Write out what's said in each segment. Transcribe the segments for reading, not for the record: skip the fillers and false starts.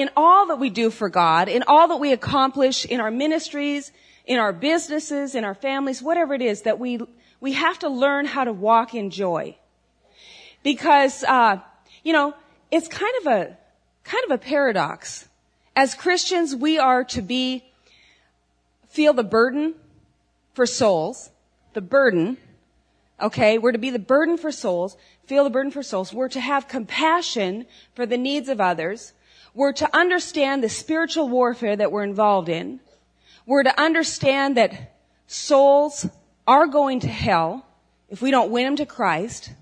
in all that we do for God, in all that we accomplish in our ministries, in our businesses, in our families, whatever it is, that we have to learn how to walk in joy. Because, it's kind of a paradox. As Christians, we are to feel the burden for souls, we're to be the burden for souls, feel the burden for souls. We're to have compassion for the needs of others. We're to understand the spiritual warfare that we're involved in. We're to understand that souls are going to hell if we don't win them to Christ.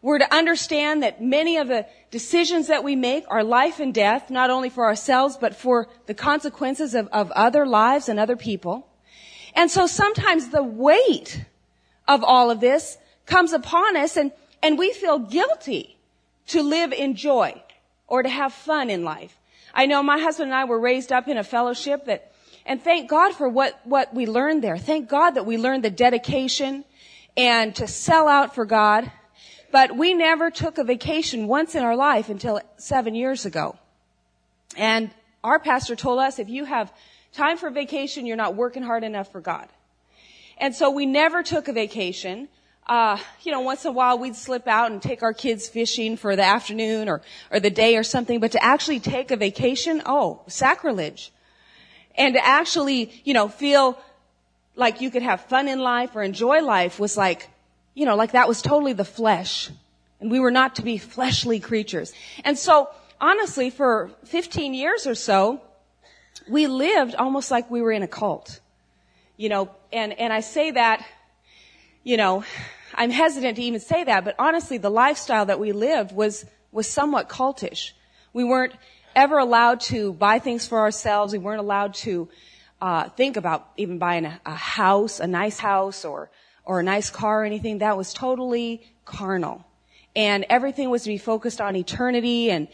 We're to understand that many of the decisions that we make are life and death, not only for ourselves, but for the consequences of other lives and other people. And so sometimes the weight of all of this comes upon us, and we feel guilty to live in joy or to have fun in life. I know my husband and I were raised up in a fellowship and thank God for what we learned there. Thank God that we learned the dedication and to sell out for God. But we never took a vacation once in our life until 7 years ago. And our pastor told us, if you have time for vacation, you're not working hard enough for God. And so we never took a vacation. Once in a while we'd slip out and take our kids fishing for the afternoon or the day or something. But to actually take a vacation, sacrilege. And to actually, feel like you could have fun in life or enjoy life was like that was totally the flesh. And we were not to be fleshly creatures. And so, honestly, for 15 years or so, we lived almost like we were in a cult. And I say that, I'm hesitant to even say that, but honestly, the lifestyle that we lived was somewhat cultish. We weren't ever allowed to buy things for ourselves. We weren't allowed to, think about even buying a house, a nice house or a nice car or anything. That was totally carnal. And everything was to be focused on eternity and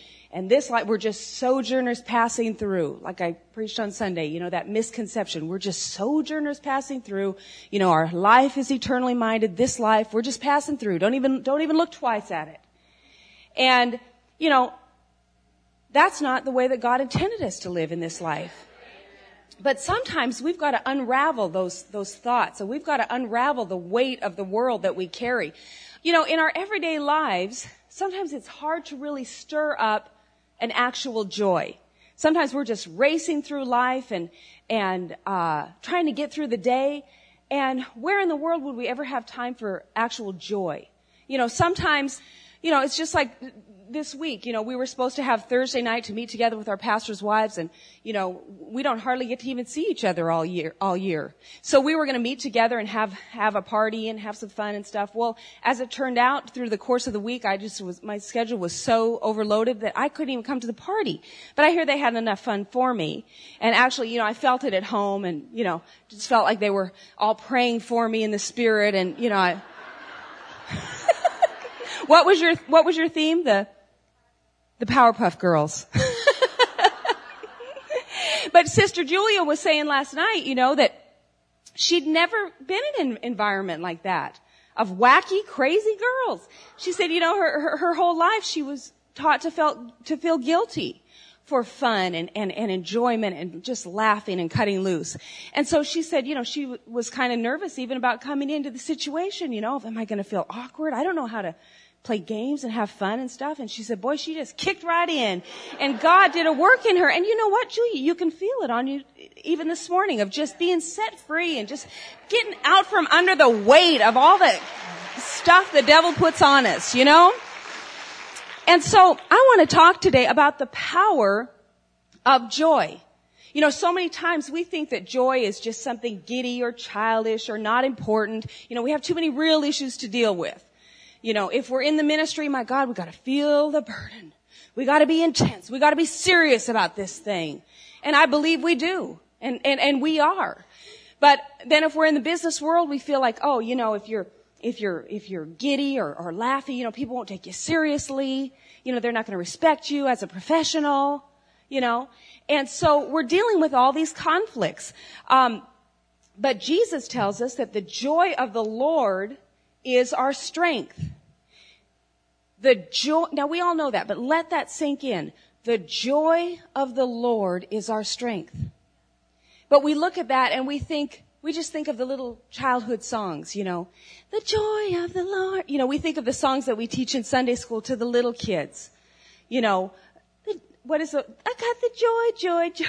this life. We're just sojourners passing through. Like I preached on Sunday, that misconception. We're just sojourners passing through. Our life is eternally minded. This life, we're just passing through. Don't even look twice at it. And, that's not the way that God intended us to live in this life. But sometimes we've got to unravel those thoughts, and we've got to unravel the weight of the world that we carry. In our everyday lives, sometimes it's hard to really stir up an actual joy. Sometimes we're just racing through life and trying to get through the day, and where in the world would we ever have time for actual joy? Sometimes, it's just like this week, we were supposed to have Thursday night to meet together with our pastors' wives, and, we don't hardly get to even see each other all year. So we were going to meet together and have a party and have some fun and stuff. Well, as it turned out, through the course of the week, my schedule was so overloaded that I couldn't even come to the party. But I hear they had enough fun for me. And actually, I felt it at home, and, just felt like they were all praying for me in the spirit, and, I... What was your theme? The Powerpuff Girls. But Sister Julia was saying last night, that she'd never been in an environment like that of wacky, crazy girls. She said, her whole life she was taught to feel guilty for fun and enjoyment and just laughing and cutting loose. And so she said, she was kind of nervous even about coming into the situation, am I going to feel awkward? I don't know how to play games and have fun and stuff. And she said, boy, she just kicked right in, and God did a work in her. And you know what, Julia, you can feel it on you even this morning, of just being set free and just getting out from under the weight of all the stuff the devil puts on us, And so I want to talk today about the power of joy. So many times we think that joy is just something giddy or childish or not important. We have too many real issues to deal with. If we're in the ministry, my God, we got to feel the burden. We got to be intense. We got to be serious about this thing. And I believe we do. And we are. But then if we're in the business world, we feel like, if you're giddy or laughy, people won't take you seriously. They're not going to respect you as a professional, And so we're dealing with all these conflicts. But Jesus tells us that the joy of the Lord is our strength. Now we all know that, but let that sink in. The joy of the Lord is our strength. But we look at that and we just think of the little childhood songs, you know, the joy of the Lord. You know, we think of the songs that we teach in Sunday school to the little kids. You know, I got the joy,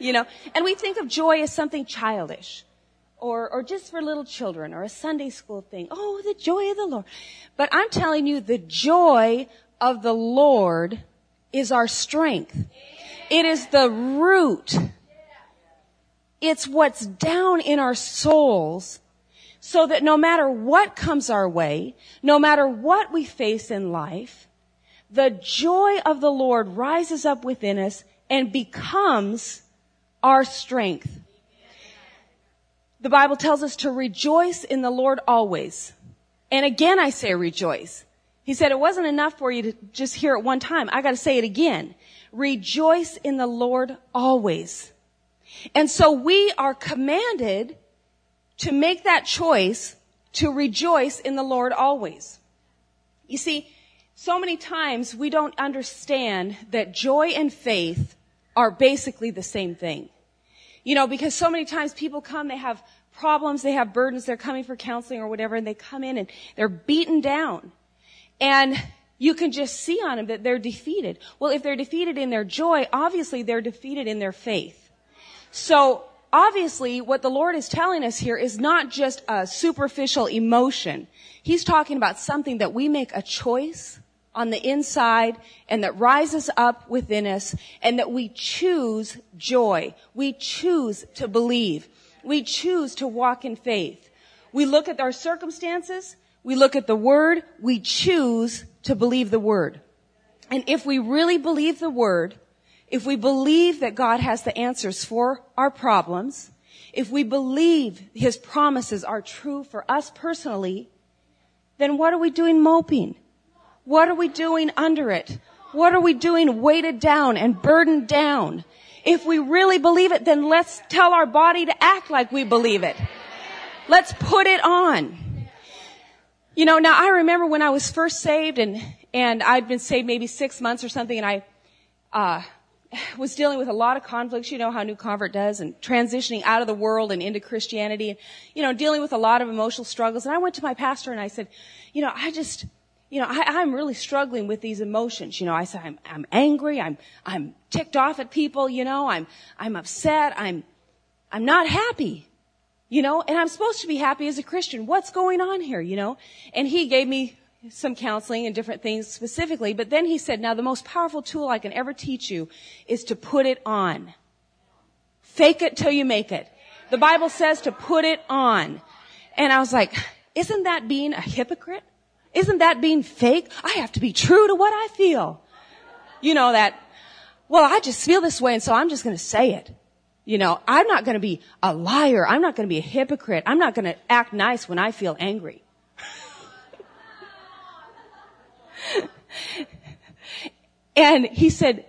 you know, and we think of joy as something childish or just for little children or a Sunday school thing. Oh, the joy of the Lord. But I'm telling you, the joy of the Lord is our strength. It is the root. It's what's down in our souls so that no matter what comes our way, no matter what we face in life, the joy of the Lord rises up within us and becomes our strength. The Bible tells us to rejoice in the Lord always. And again, I say rejoice. He said it wasn't enough for you to just hear it one time. I got to say it again. Rejoice in the Lord always. And so we are commanded to make that choice to rejoice in the Lord always. You see, so many times we don't understand that joy and faith are basically the same thing. You know, because so many times people come, they have problems, they have burdens, they're coming for counseling or whatever, and they come in and they're beaten down. And you can just see on them that they're defeated. Well, if they're defeated in their joy, obviously they're defeated in their faith. So obviously what the Lord is telling us here is not just a superficial emotion. He's talking about something that we make a choice on the inside and that rises up within us and that we choose joy. We choose to believe. We choose to walk in faith. We look at our circumstances. We look at the word. We choose to believe the word. And if we really believe the word, if we believe that God has the answers for our problems, if we believe his promises are true for us personally, then what are we doing moping? What are we doing under it? What are we doing weighted down and burdened down? If we really believe it, then let's tell our body to act like we believe it. Let's put it on. You know, now I remember when I was first saved and I'd been saved maybe 6 months or something, and I was dealing with a lot of conflicts. You know how new convert does, and transitioning out of the world and into Christianity, and, you know, dealing with a lot of emotional struggles. And I went to my pastor and I said, you know, I'm really struggling with these emotions. You know, I said, I'm angry. I'm ticked off at people. You know, I'm upset. I'm not happy, you know, and I'm supposed to be happy as a Christian. What's going on here? You know, and he gave me some counseling and different things specifically. But then he said, now the most powerful tool I can ever teach you is to put it on. Fake it till you make it. The Bible says to put it on. And I was like, isn't that being a hypocrite? Isn't that being fake? I have to be true to what I feel. You know that, well, I just feel this way, and so I'm just going to say it. You know, I'm not going to be a liar. I'm not going to be a hypocrite. I'm not going to act nice when I feel angry. And he said,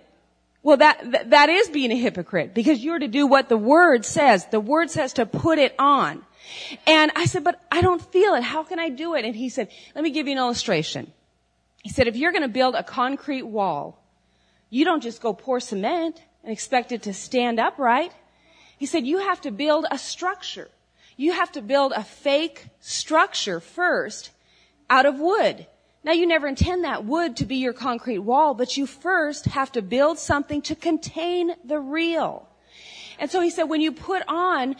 well, that is being a hypocrite, because you're to do what the word says. The word says to put it on. And I said, but I don't feel it. How can I do it? And he said, let me give you an illustration. He said, if you're going to build a concrete wall, you don't just go pour cement and expect it to stand upright. He said, you have to build a structure. You have to build a fake structure first out of wood. Now, you never intend that wood to be your concrete wall, but you first have to build something to contain the real. And so he said, when you put on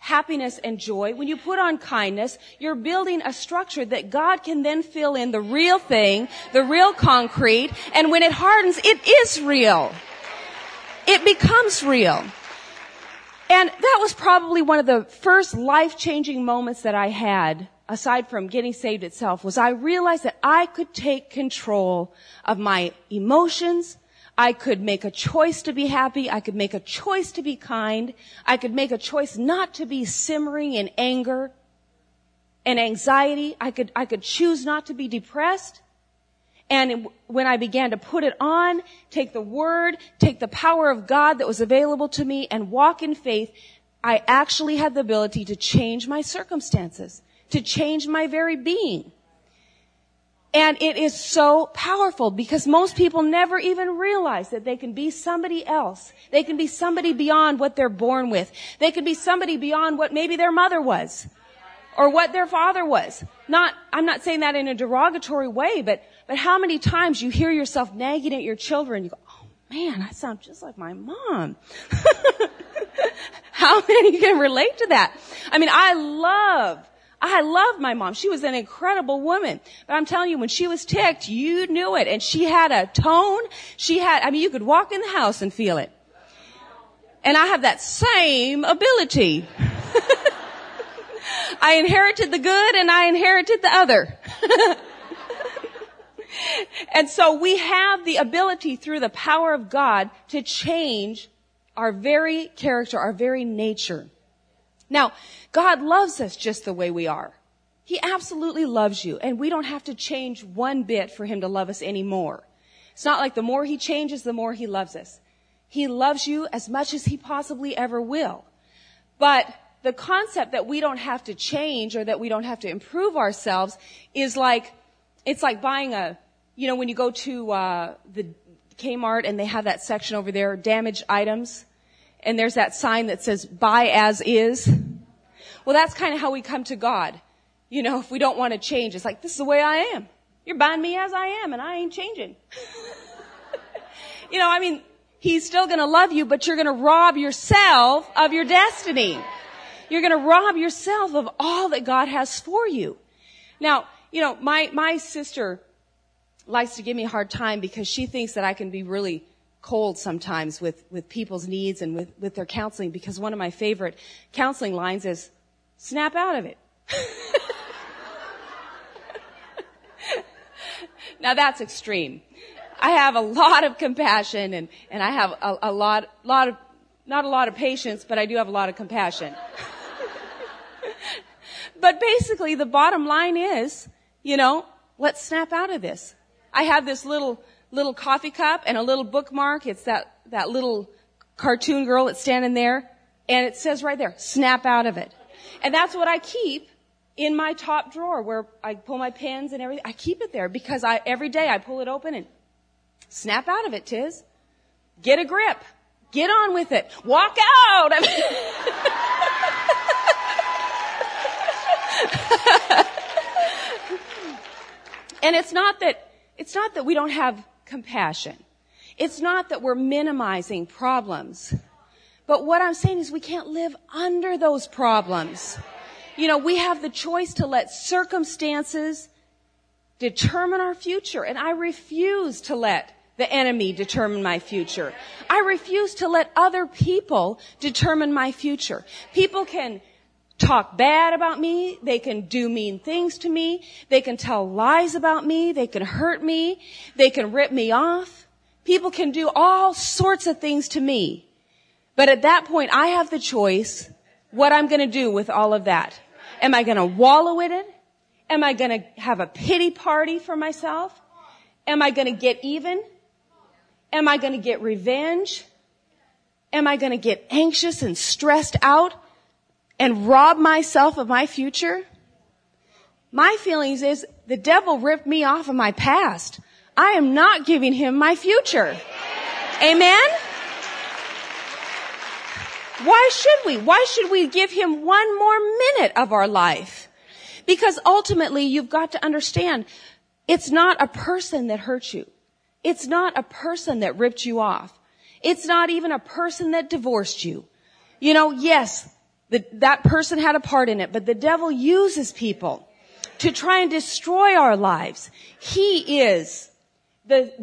happiness and joy, when you put on kindness, you're building a structure that God can then fill in the real thing, the real concrete, and when it hardens, it is real. It becomes real. And that was probably one of the first life-changing moments that I had, aside from getting saved itself, was I realized that I could take control of my emotions. I could make a choice to be happy. I could make a choice to be kind. I could make a choice not to be simmering in anger and anxiety. I could choose not to be depressed. And when I began to put it on, take the word, take the power of God that was available to me, and walk in faith, I actually had the ability to change my circumstances, to change my very being. And it is so powerful because most people never even realize that they can be somebody else. They can be somebody beyond what they're born with. They can be somebody beyond what maybe their mother was or what their father was. I'm not saying that in a derogatory way, but how many times you hear yourself nagging at your children, you go, "Oh man, I sound just like my mom." How many can relate to that? I mean, I love my mom. She was an incredible woman. But I'm telling you, when she was ticked, you knew it. And she had a tone. You could walk in the house and feel it. And I have that same ability. I inherited the good and I inherited the other. And so we have the ability through the power of God to change our very character, our very nature. Now, God loves us just the way we are. He absolutely loves you, and we don't have to change one bit for Him to love us anymore. It's not like the more He changes, the more He loves us. He loves you as much as He possibly ever will. But the concept that we don't have to change or that we don't have to improve ourselves is like, it's like buying when you go to the Kmart and they have that section over there, damaged items, and there's that sign that says, "Buy as is." Well, that's kind of how we come to God. You know, if we don't want to change, it's like, this is the way I am. You're buying me as I am, and I ain't changing. He's still going to love you, but you're going to rob yourself of your destiny. You're going to rob yourself of all that God has for you. Now, my sister likes to give me a hard time because she thinks that I can be really cold sometimes with people's needs and with their counseling, because one of my favorite counseling lines is, "Snap out of it." Now that's extreme. I have a lot of compassion and I have a lot of, not a lot of patience, but I do have a lot of compassion. But basically the bottom line is, let's snap out of this. I have this little coffee cup and a little bookmark. It's that little cartoon girl that's standing there. And it says right there, "Snap out of it." And that's what I keep in my top drawer where I pull my pens and everything. I keep it there because every day I pull it open and snap out of it, Tiz. Get a grip. Get on with it. Walk out. And it's not that we don't have compassion. It's not that we're minimizing problems. But what I'm saying is we can't live under those problems. We have the choice to let circumstances determine our future. And I refuse to let the enemy determine my future. I refuse to let other people determine my future. People can talk bad about me. They can do mean things to me. They can tell lies about me. They can hurt me. They can rip me off. People can do all sorts of things to me. But at that point, I have the choice what I'm going to do with all of that. Am I going to wallow in it? Am I going to have a pity party for myself? Am I going to get even? Am I going to get revenge? Am I going to get anxious and stressed out and rob myself of my future? My feelings is the devil ripped me off of my past. I am not giving him my future. Amen? Why should we? Why should we give him one more minute of our life? Because ultimately you've got to understand it's not a person that hurt you. It's not a person that ripped you off. It's not even a person that divorced you. Yes, that person had a part in it, but the devil uses people to try and destroy our lives. He is the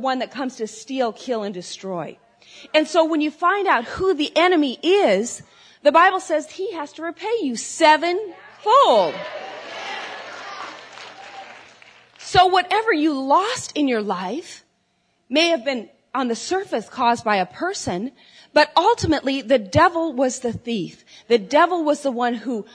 one that comes to steal, kill, and destroy. And so when you find out who the enemy is, the Bible says he has to repay you sevenfold. So whatever you lost in your life may have been on the surface caused by a person, but ultimately the devil was the thief. The devil was the one who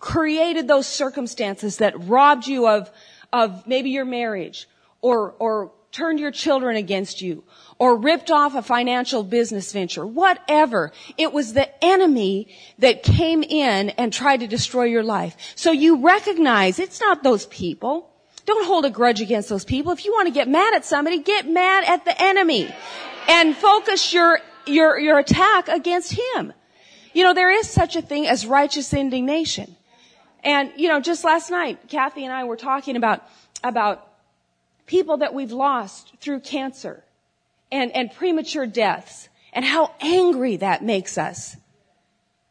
created those circumstances that robbed you of maybe your marriage or turned your children against you or ripped off a financial business venture. Whatever. It was the enemy that came in and tried to destroy your life. So you recognize it's not those people. Don't hold a grudge against those people. If you want to get mad at somebody, get mad at the enemy and focus your attack against him. You know, there is such a thing as righteous indignation. And, you know, just last night, Kathy and I were talking about people that we've lost through cancer and premature deaths and how angry that makes us.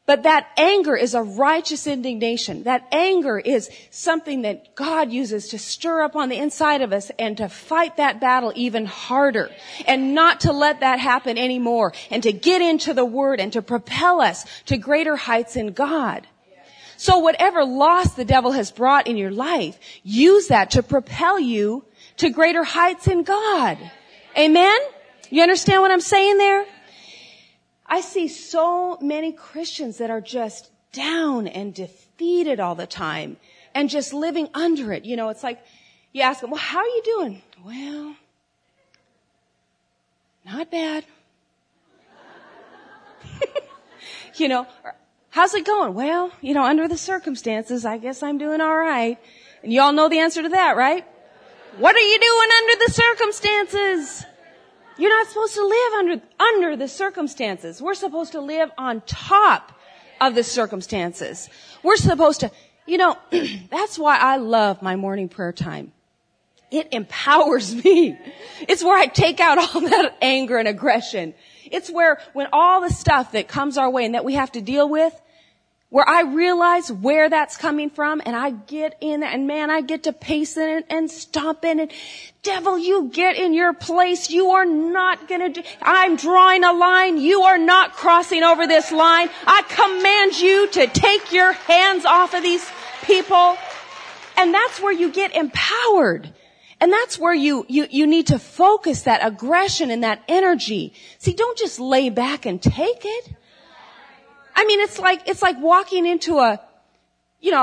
But that anger is a righteous indignation. That anger is something that God uses to stir up on the inside of us and to fight that battle even harder and not to let that happen anymore and to get into the Word and to propel us to greater heights in God. So whatever loss the devil has brought in your life, use that to propel you to greater heights in God. Amen? You understand what I'm saying there? I see so many Christians that are just down and defeated all the time and just living under it. You know, it's like you ask them, well, how are you doing? Well, not bad. You know, or, how's it going? Well, you know, under the circumstances, I guess I'm doing all right. And you all know the answer to that, right? What are you doing under the circumstances? You're not supposed to live under the circumstances. We're supposed to live on top of the circumstances. We're supposed to, you know, that's why I love my morning prayer time. It empowers me. It's where I take out all that anger and aggression. It's where when all the stuff that comes our way and that we have to deal with, where I realize where that's coming from and I get in there and man, I get to pace in it and stomp in it. Devil, you get in your place. You are not going to do. I'm drawing a line. You are not crossing over this line. I command you to take your hands off of these people. And that's where you get empowered. And that's where you need to focus that aggression and that energy. See, don't just lay back and take it. I mean, it's like walking into a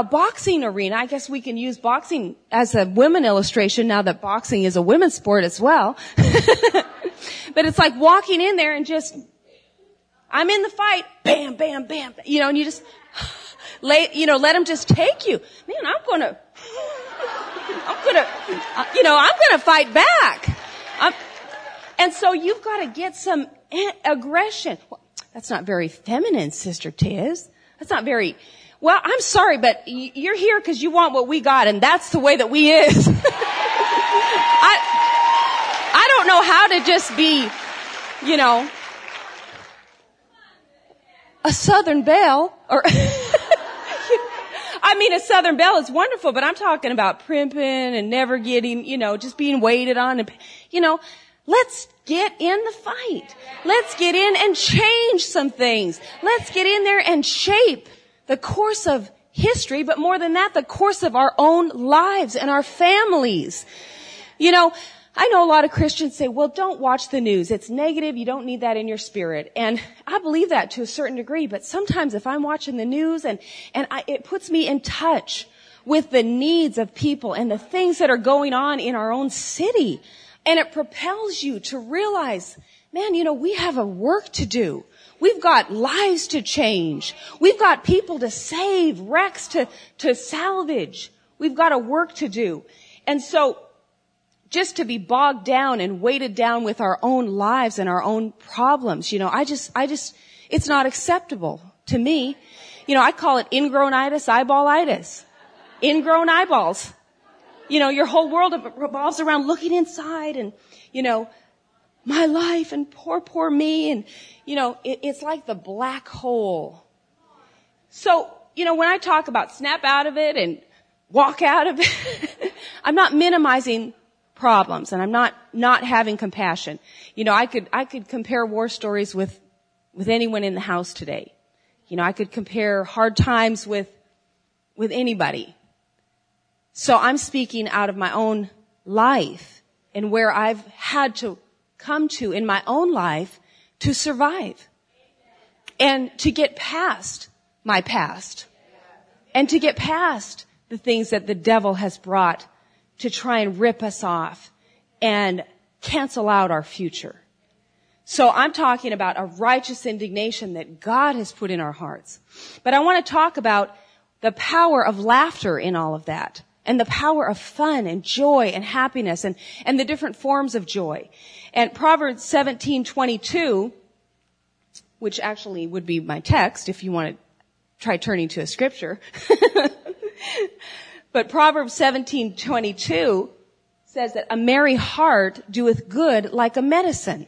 boxing arena. I guess we can use boxing as a women illustration now that boxing is a women's sport as well. But it's like walking in there and just, I'm in the fight, bam, bam, bam, you know, and you just let them just take you. Man, I'm going to fight back. And so you've got to get some aggression. That's not very feminine, Sister Tiz. That's not very, well, I'm sorry, but you're here because you want what we got, and that's the way that we is. I don't know how to just be, you know, a Southern Belle, or, I mean, a Southern Belle is wonderful, but I'm talking about primping and never getting, you know, just being waited on and, you know, let's get in the fight. Let's get in and change some things. Let's get in there and shape the course of history, but more than that, the course of our own lives and our families. You know, I know a lot of Christians say, well, don't watch the news. It's negative. You don't need that in your spirit. And I believe that to a certain degree, but sometimes if I'm watching the news and it puts me in touch with the needs of people and the things that are going on in our own city. And it propels you to realize, man, you know, we have a work to do. We've got lives to change. We've got people to save, wrecks to salvage. We've got a work to do. And so just to be bogged down and weighted down with our own lives and our own problems, you know, I just it's not acceptable to me. You know, I call it ingrownitis, eyeballitis. Ingrown eyeballs. You know, your whole world revolves around looking inside and, you know, my life and poor me. And, you know, it's like the black hole. So, you know, when I talk about snap out of it and walk out of it, I'm not minimizing problems and I'm not having compassion. You know, I could compare war stories with anyone in the house today. You know, I could compare hard times with anybody. So I'm speaking out of my own life and where I've had to come to in my own life to survive and to get past my past and to get past the things that the devil has brought to try and rip us off and cancel out our future. So I'm talking about a righteous indignation that God has put in our hearts. But I want to talk about the power of laughter in all of that. and the power of fun and joy and happiness and the different forms of joy. And Proverbs 17:22, which actually would be my text if you want to try turning to a scripture. But Proverbs 17:22 says that a merry heart doeth good like a medicine,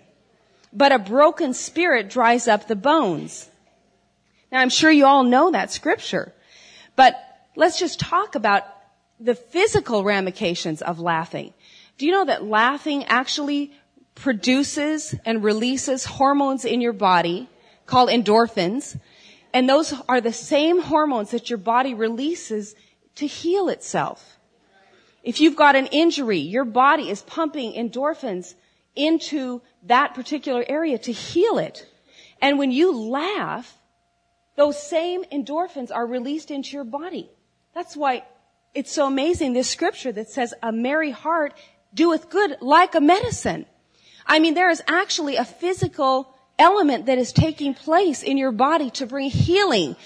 but a broken spirit dries up the bones. Now, I'm sure you all know that scripture, but let's just talk about the physical ramifications of laughing. Do you know that laughing actually produces and releases hormones in your body called endorphins? And those are the same hormones that your body releases to heal itself. If you've got an injury, your body is pumping endorphins into that particular area to heal it. And when you laugh, those same endorphins are released into your body. That's why it's so amazing, this scripture that says, a merry heart doeth good like a medicine. I mean, there is actually a physical element that is taking place in your body to bring healing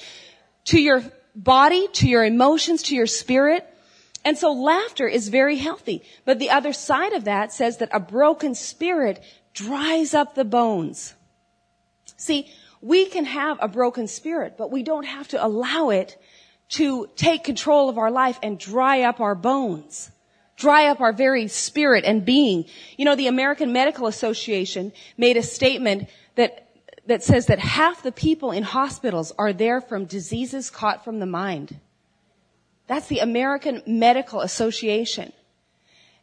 to your body, to your emotions, to your spirit. And so laughter is very healthy. But the other side of that says that a broken spirit dries up the bones. See, we can have a broken spirit, but we don't have to allow it to take control of our life and dry up our bones, dry up our very spirit and being. You know, the American Medical Association made a statement that says that half the people in hospitals are there from diseases caught from the mind. That's the American Medical Association.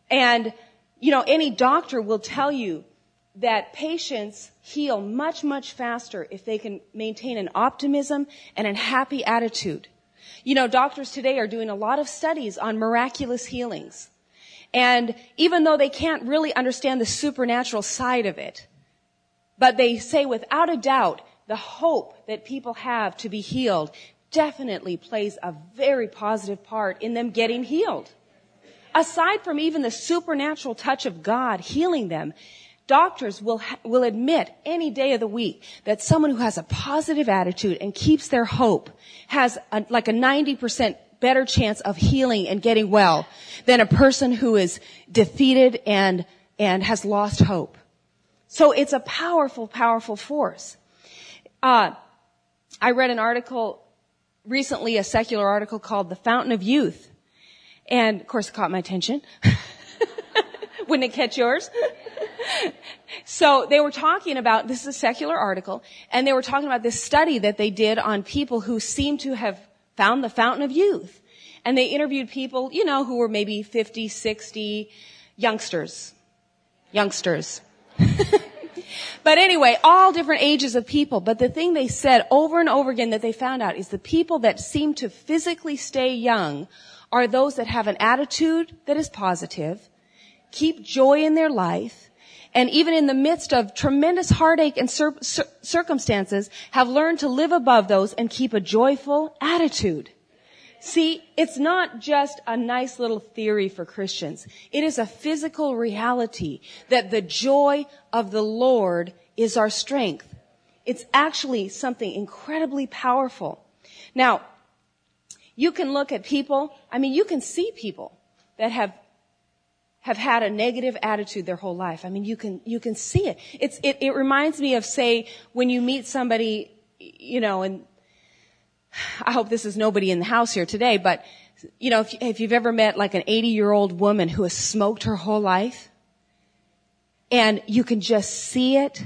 And, you know, any doctor will tell you that patients heal much, much faster if they can maintain an optimism and a happy attitude. You know, doctors today are doing a lot of studies on miraculous healings. And even though they can't really understand the supernatural side of it, but they say without a doubt, the hope that people have to be healed definitely plays a very positive part in them getting healed. Aside from even the supernatural touch of God healing them, doctors will admit any day of the week that someone who has a positive attitude and keeps their hope has like a 90% better chance of healing and getting well than a person who is defeated and has lost hope. So it's a powerful, powerful force. I read an article recently, a secular article called The Fountain of Youth. And of course it caught my attention. Wouldn't it catch yours? So they were talking about, this is a secular article, and they were talking about this study that they did on people who seemed to have found the fountain of youth. And they interviewed people, you know, who were maybe 50, 60, youngsters. But anyway, all different ages of people. But the thing they said over and over again that they found out is the people that seem to physically stay young are those that have an attitude that is positive, keep joy in their life, and even in the midst of tremendous heartache and circumstances, have learned to live above those and keep a joyful attitude. See, it's not just a nice little theory for Christians. It is a physical reality that the joy of the Lord is our strength. It's actually something incredibly powerful. Now, you can look at people. I mean, you can see people that have had a negative attitude their whole life. I mean, you can see it. It reminds me of, say, when you meet somebody, you know, and I hope this is nobody in the house here today, but, you know, if you've ever met like an 80-year-old woman who has smoked her whole life, and you can just see it,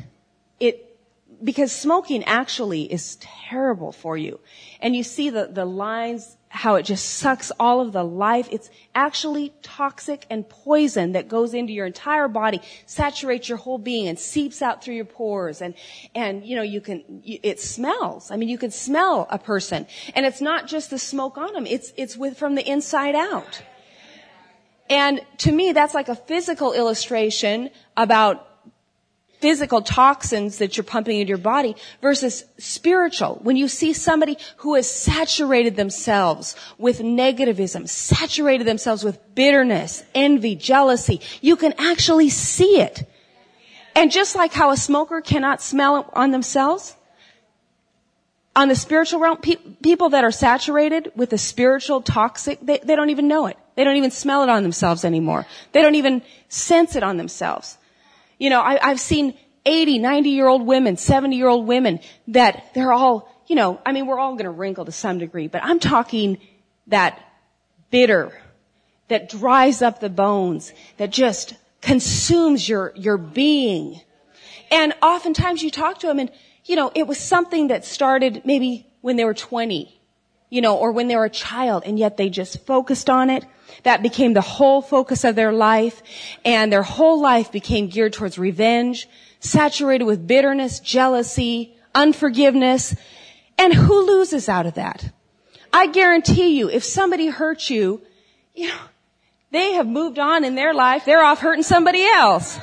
because smoking actually is terrible for you. And you see the lines, how it just sucks all of the life. It's actually toxic and poison that goes into your entire body, saturates your whole being and seeps out through your pores. And you know, it smells. I mean, you can smell a person. And it's not just the smoke on them. It's from the inside out. And to me, that's like a physical illustration about physical toxins that you're pumping into your body versus spiritual. When you see somebody who has saturated themselves with negativism, saturated themselves with bitterness, envy, jealousy, you can actually see it. And just like how a smoker cannot smell it on themselves, on the spiritual realm, people that are saturated with the spiritual toxic, they don't even know it. They don't even smell it on themselves anymore. They don't even sense it on themselves. You know, I've seen 80, 90-year-old women, 70-year-old women that they're all, you know, I mean, we're all going to wrinkle to some degree, but I'm talking that bitter, that dries up the bones, that just consumes your being. And oftentimes you talk to them and, you know, it was something that started maybe when they were 20, you know, or when they were a child, and yet they just focused on it. That became the whole focus of their life, and their whole life became geared towards revenge, saturated with bitterness, jealousy, unforgiveness. And who loses out of that? I guarantee you, if somebody hurts you, you know, they have moved on in their life. They're off hurting somebody else.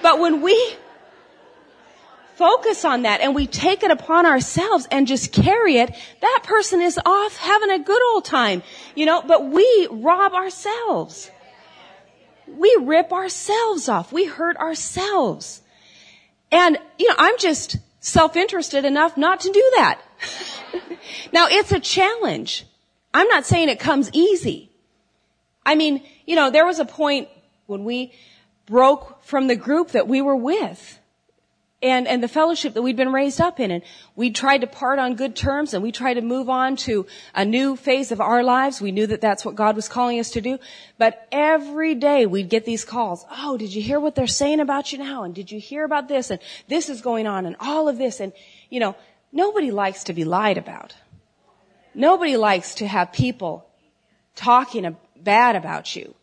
But when we focus on that and we take it upon ourselves and just carry it, that person is off having a good old time, you know, but we rob ourselves. We rip ourselves off. We hurt ourselves. And, you know, I'm just self-interested enough not to do that. Now, it's a challenge. I'm not saying it comes easy. I mean, you know, there was a point when we broke from the group that we were with and the fellowship that we'd been raised up in. And we tried to part on good terms, and we tried to move on to a new phase of our lives. We knew that that's what God was calling us to do. But every day we'd get these calls. Oh, did you hear what they're saying about you now? And did you hear about this? And this is going on and all of this. And, you know, nobody likes to be lied about. Nobody likes to have people talking bad about you.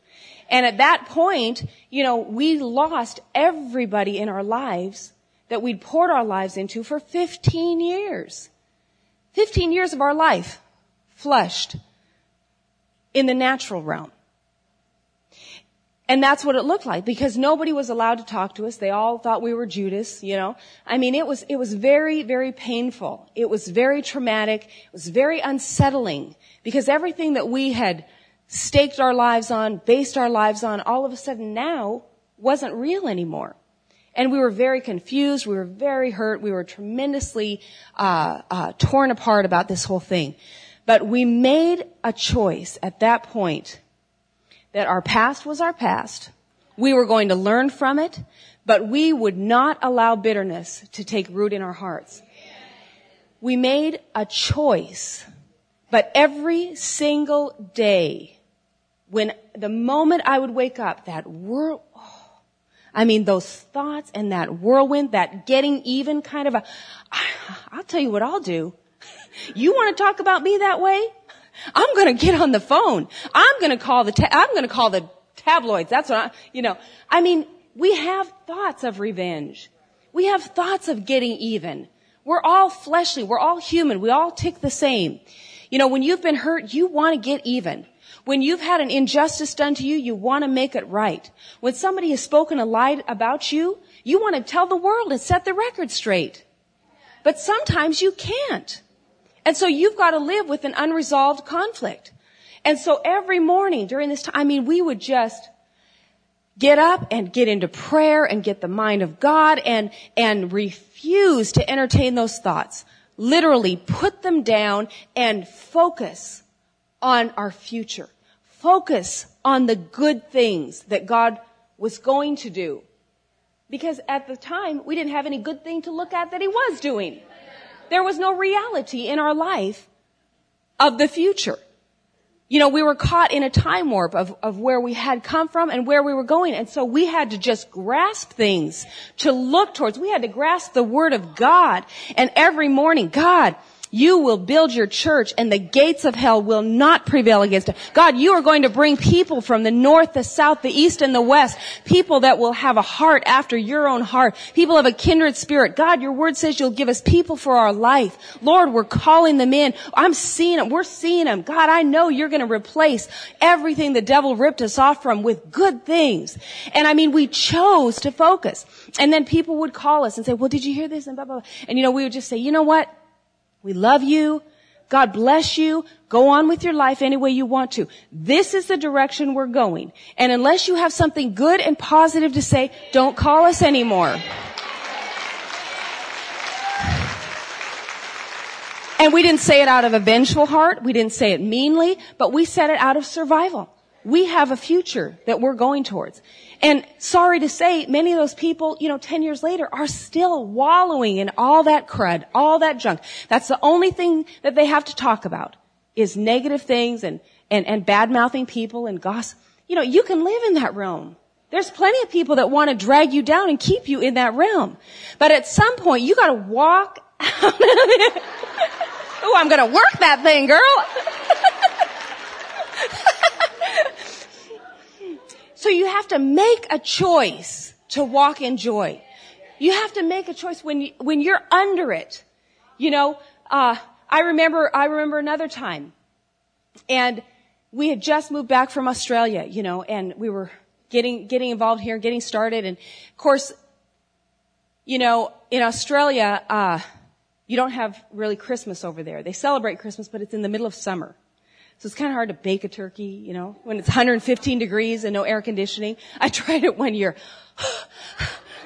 And at that point, you know, we lost everybody in our lives that we'd poured our lives into for 15 years. 15 years of our life flushed in the natural realm. And that's what it looked like, because nobody was allowed to talk to us. They all thought we were Judas, you know. I mean, it was very, very painful. It was very traumatic. It was very unsettling, because everything that we had staked our lives on, based our lives on, all of a sudden now wasn't real anymore. And we were very confused. We were very hurt. We were tremendously torn apart about this whole thing. But we made a choice at that point that our past was our past. We were going to learn from it, but we would not allow bitterness to take root in our hearts. We made a choice, but every single day, when the moment I would wake up, that whirl, oh, I mean, those thoughts and that whirlwind, that getting even kind of a, I'll tell you what I'll do. You want to talk about me that way? I'm going to get on the phone. I'm going to call the tabloids. That's what you know. I mean, we have thoughts of revenge. We have thoughts of getting even. We're all fleshly. We're all human. We all tick the same. You know, when you've been hurt, you want to get even. When you've had an injustice done to you, you want to make it right. When somebody has spoken a lie about you, you want to tell the world and set the record straight. But sometimes you can't. And so you've got to live with an unresolved conflict. And so every morning during this time, I mean, we would just get up and get into prayer and get the mind of God and refuse to entertain those thoughts. Literally put them down and focus on our future. Focus on the good things that God was going to do. Because at the time, we didn't have any good thing to look at that He was doing. There was no reality in our life of the future. You know, we were caught in a time warp of where we had come from and where we were going. And so we had to just grasp things to look towards. We had to grasp the Word of God. And every morning, God, You will build Your church, and the gates of hell will not prevail against it. God, You are going to bring people from the north, the south, the east, and the west. People that will have a heart after Your own heart. People of a kindred spirit. God, Your Word says You'll give us people for our life. Lord, we're calling them in. I'm seeing them. We're seeing them. God, I know You're going to replace everything the devil ripped us off from with good things. And I mean, we chose to focus. And then people would call us and say, well, did you hear this? And blah, blah, blah. And you know, we would just say, you know what? We love you. God bless you. Go on with your life any way you want to. This is the direction we're going. And unless you have something good and positive to say, don't call us anymore. And we didn't say it out of a vengeful heart. We didn't say it meanly, but we said it out of survival. We have a future that we're going towards. And sorry to say, many of those people, 10 years later are still wallowing in all that crud, all that junk. That's the only thing that they have to talk about is negative things and bad-mouthing people and gossip. You can live in that realm. There's plenty of people that want to drag you down and keep you in that realm. But at some point, you got to walk out of it. Oh, I'm going to work that thing, girl. So you have to make a choice to walk in joy. You have to make a choice when you're under it. I remember another time, and we had just moved back from Australia, and we were getting involved here, getting started, and of course, in Australia, you don't have really Christmas over there. They celebrate Christmas, but it's in the middle of summer. So it's kind of hard to bake a turkey, when it's 115 degrees and no air conditioning. I tried it one year.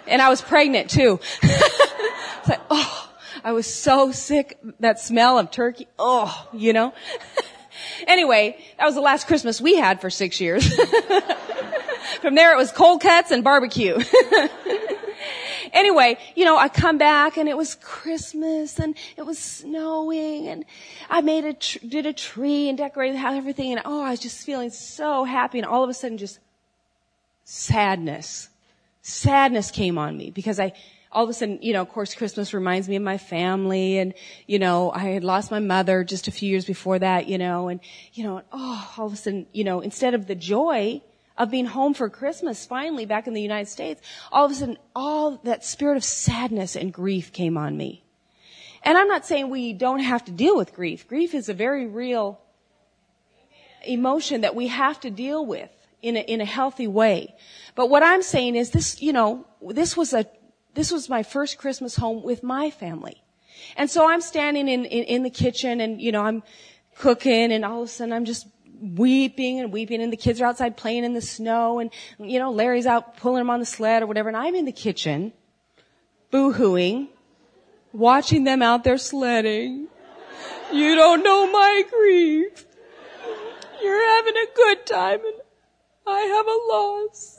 And I was pregnant too. It's like, I was so sick. That smell of turkey. Anyway, that was the last Christmas we had for 6 years. From there it was cold cuts and barbecue. Anyway, I come back and it was Christmas and it was snowing and I did a tree and decorated the house, everything. And I was just feeling so happy. And all of a sudden just sadness came on me because all of a sudden, of course, Christmas reminds me of my family. And, I had lost my mother just a few years before that, and, all of a sudden, instead of the joy of being home for Christmas, finally back in the United States, all of a sudden, all that spirit of sadness and grief came on me. And I'm not saying we don't have to deal with grief. Grief is a very real emotion that we have to deal with in a healthy way. But what I'm saying is this, this was my first Christmas home with my family. And so I'm standing in the kitchen and, I'm cooking and all of a sudden I'm just weeping and the kids are outside playing in the snow and, Larry's out pulling them on the sled or whatever. And I'm in the kitchen, boo-hooing, watching them out there sledding. You don't know my grief. You're having a good time and I have a loss.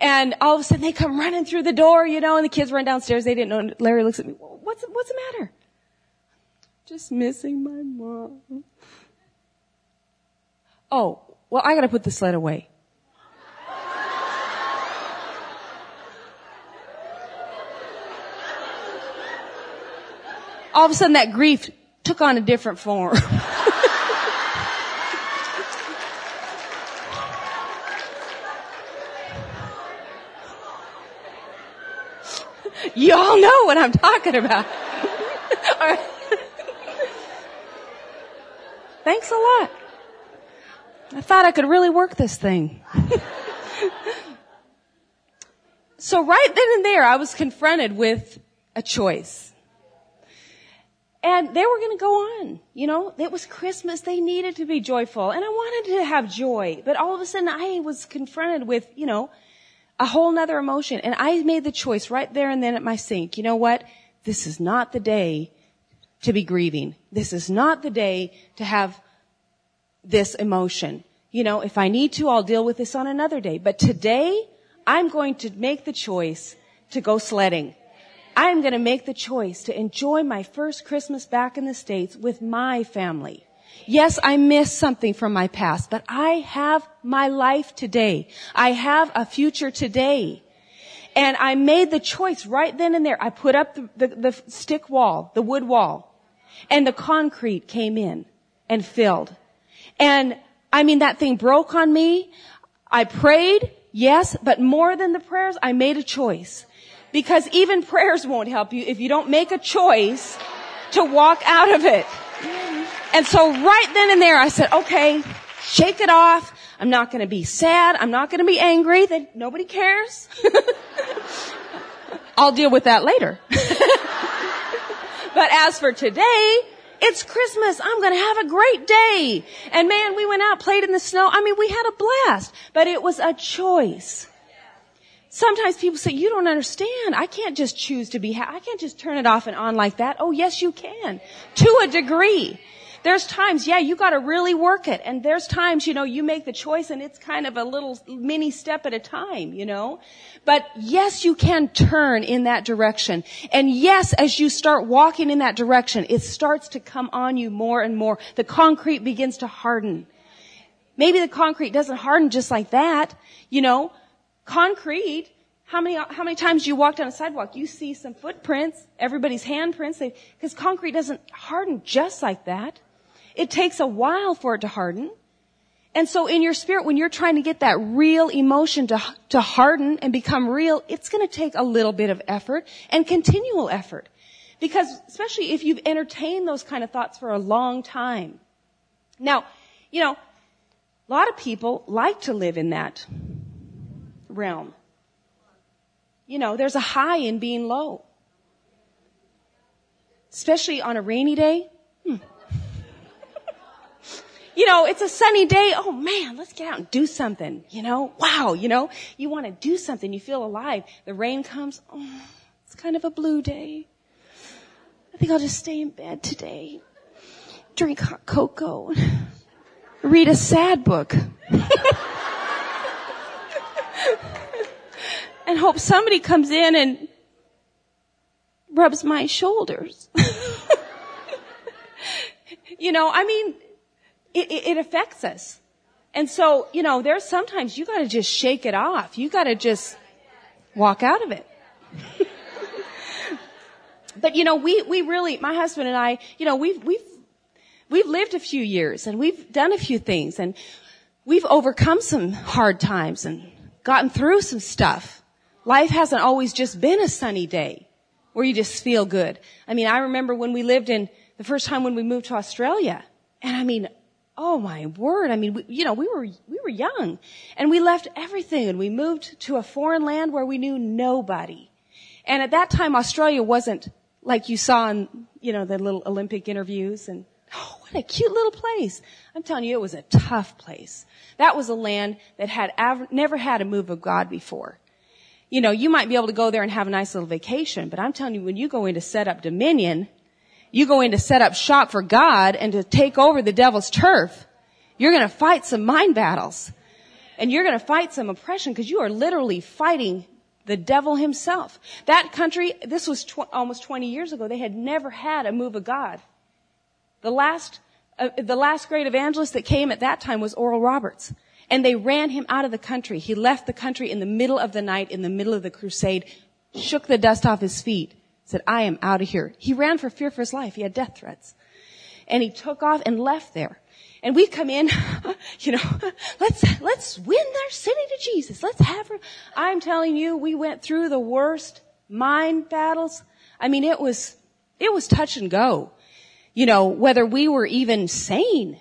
And all of a sudden they come running through the door, and the kids run downstairs. They didn't know. Larry looks at me. What's the matter? Just missing my mom. Oh, well, I gotta put the sled away. All of a sudden that grief took on a different form. You all know what I'm talking about. All right. Thanks a lot. I thought I could really work this thing. So right then and there, I was confronted with a choice. And they were going to go on. It was Christmas. They needed to be joyful. And I wanted to have joy. But all of a sudden, I was confronted with, a whole nother emotion. And I made the choice right there and then at my sink. You know what? This is not the day to be grieving. This is not the day to have this emotion. If I need to, I'll deal with this on another day. But today, I'm going to make the choice to go sledding. I'm going to make the choice to enjoy my first Christmas back in the States with my family. Yes, I miss something from my past, but I have my life today. I have a future today. And I made the choice right then and there. I put up the stick wall, the wood wall, and the concrete came in and filled. And that thing broke on me. I prayed, yes, but more than the prayers, I made a choice. Because even prayers won't help you if you don't make a choice to walk out of it. And so right then and there, I said, okay, shake it off. I'm not going to be sad. I'm not going to be angry. That nobody cares. I'll deal with that later. But as for today, it's Christmas. I'm going to have a great day. And man, we went out, played in the snow. We had a blast. But it was a choice. Sometimes people say, you don't understand. I can't just choose to be happy. I can't just turn it off and on like that. Oh, yes, you can. To a degree. There's times, yeah, you got to really work it. And there's times, you know, you make the choice and it's kind of a little mini step at a time, you know. But yes, you can turn in that direction. And yes, as you start walking in that direction, it starts to come on you more and more. The concrete begins to harden. Maybe the concrete doesn't harden just like that, you know. Concrete, how many times do you walk down a sidewalk? You see some footprints, everybody's handprints, because concrete doesn't harden just like that. It takes a while for it to harden. And so in your spirit, when you're trying to get that real emotion to harden and become real, it's going to take a little bit of effort and continual effort. Because especially if you've entertained those kind of thoughts for a long time. Now, you know, a lot of people like to live in that realm. You know, there's a high in being low. Especially on a rainy day. You know, it's a sunny day. Oh man, let's get out and do something. You know, wow, you know, you want to do something. You feel alive. The rain comes. Oh, it's kind of a blue day. I think I'll just stay in bed today. Drink hot cocoa. Read a sad book. And hope somebody comes in and rubs my shoulders. You know, I mean, it affects us. And so, you know, there's sometimes you got to just shake it off. You got to just walk out of it. But, you know, we really, my husband and I, you know, we've lived a few years and we've done a few things and we've overcome some hard times and gotten through some stuff. Life hasn't always just been a sunny day where you just feel good. I mean, I remember when we lived in the first time when we moved to Australia, and I mean, oh my word! I mean, we were young, and we left everything and we moved to a foreign land where we knew nobody. And at that time, Australia wasn't like you saw in, you know, the little Olympic interviews and. Oh, what a cute little place. I'm telling you, it was a tough place. That was a land that had never had a move of God before. You know, you might be able to go there and have a nice little vacation, but I'm telling you, when you go in to set up dominion, you go in to set up shop for God and to take over the devil's turf, you're going to fight some mind battles. And you're going to fight some oppression because you are literally fighting the devil himself. That country, this was almost 20 years ago, they had never had a move of God. The last great evangelist that came at that time was Oral Roberts. And they ran him out of the country. He left the country in the middle of the night, in the middle of the crusade, shook the dust off his feet, said, I am out of here. He ran for fear for his life. He had death threats. And he took off and left there. And we come in, you know, let's win their city to Jesus. Let's have her. I'm telling you, we went through the worst mind battles. I mean, it was touch and go. You know, whether we were even sane.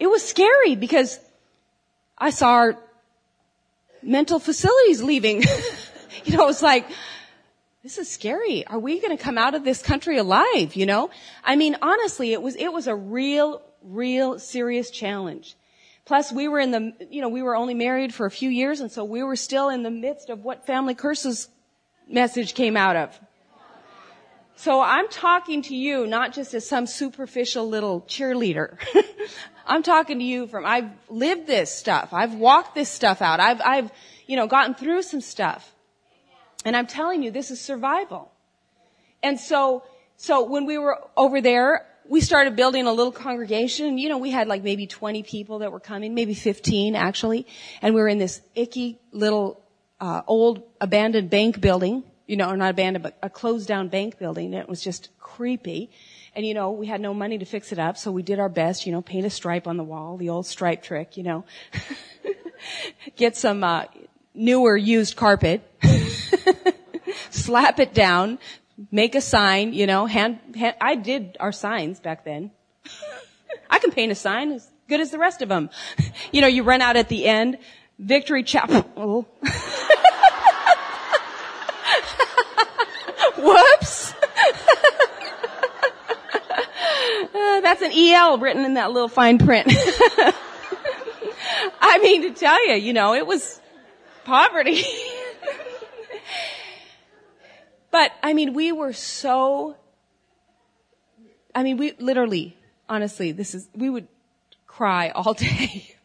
It was scary because I saw our mental facilities leaving. You know, it was like, this is scary. Are we going to come out of this country alive? You know, I mean, honestly, it was a real serious challenge. Plus we were we were only married for a few years. And so we were still in the midst of what Family Curses message came out of. So I'm talking to you not just as some superficial little cheerleader. I'm talking to you from, I've lived this stuff. I've walked this stuff out. I've, you know, gotten through some stuff. And I'm telling you, this is survival. And so when we were over there, we started building a little congregation. You know, we had like maybe 20 people that were coming, maybe 15 actually. And we were in this icky little, old abandoned bank building. You know, not abandoned, but a closed down bank building. It was just creepy. And, you know, we had no money to fix it up. So we did our best, you know, paint a stripe on the wall, the old stripe trick, you know, get some, newer used carpet, slap it down, make a sign, you know, I did our signs back then. I can paint a sign as good as the rest of them. You know, you run out at the end, Victory Chapel. Whoops. That's an EL written in that little fine print. I mean, to tell you, you know, it was poverty. But, I mean, we were so, I mean, we literally, honestly, we would cry all day.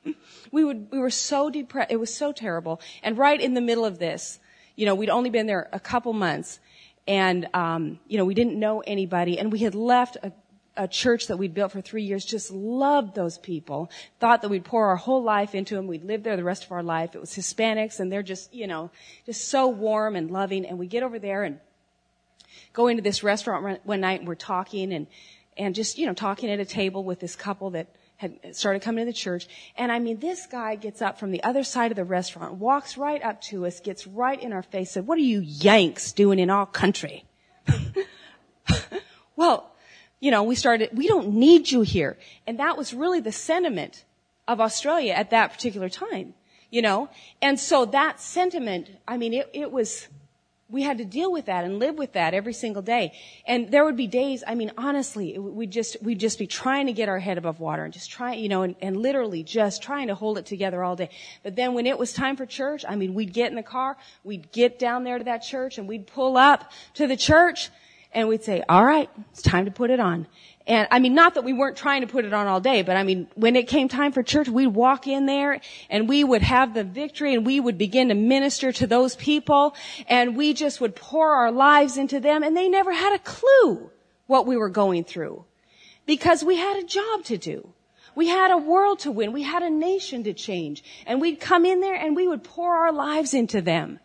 We were so depressed. It was so terrible. And right in the middle of this, you know, we'd only been there a couple months and, you know, we didn't know anybody and we had left a church that we'd built for 3 years, just loved those people, thought that we'd pour our whole life into them. We'd live there the rest of our life. It was Hispanics and they're just, you know, just so warm and loving. And we get over there and go into this restaurant one night and we're talking and just, you know, talking at a table with this couple that had started coming to the church. And I mean, this guy gets up from the other side of the restaurant, walks right up to us, gets right in our face, said, "What are you Yanks doing in our country?" Well, you know, we don't need you here. And that was really the sentiment of Australia at that particular time, you know. And so that sentiment, I mean, it was, we had to deal with that and live with that every single day. And there would be days, I mean, honestly, we'd just be trying to get our head above water and just trying, you know, and literally just trying to hold it together all day. But then when it was time for church, I mean, we'd get in the car, we'd get down there to that church and we'd pull up to the church and we'd say, "All right, it's time to put it on." And I mean, not that we weren't trying to put it on all day, but I mean, when it came time for church, we'd walk in there and we would have the victory and we would begin to minister to those people and we just would pour our lives into them and they never had a clue what we were going through because we had a job to do. We had a world to win. We had a nation to change and we'd come in there and we would pour our lives into them.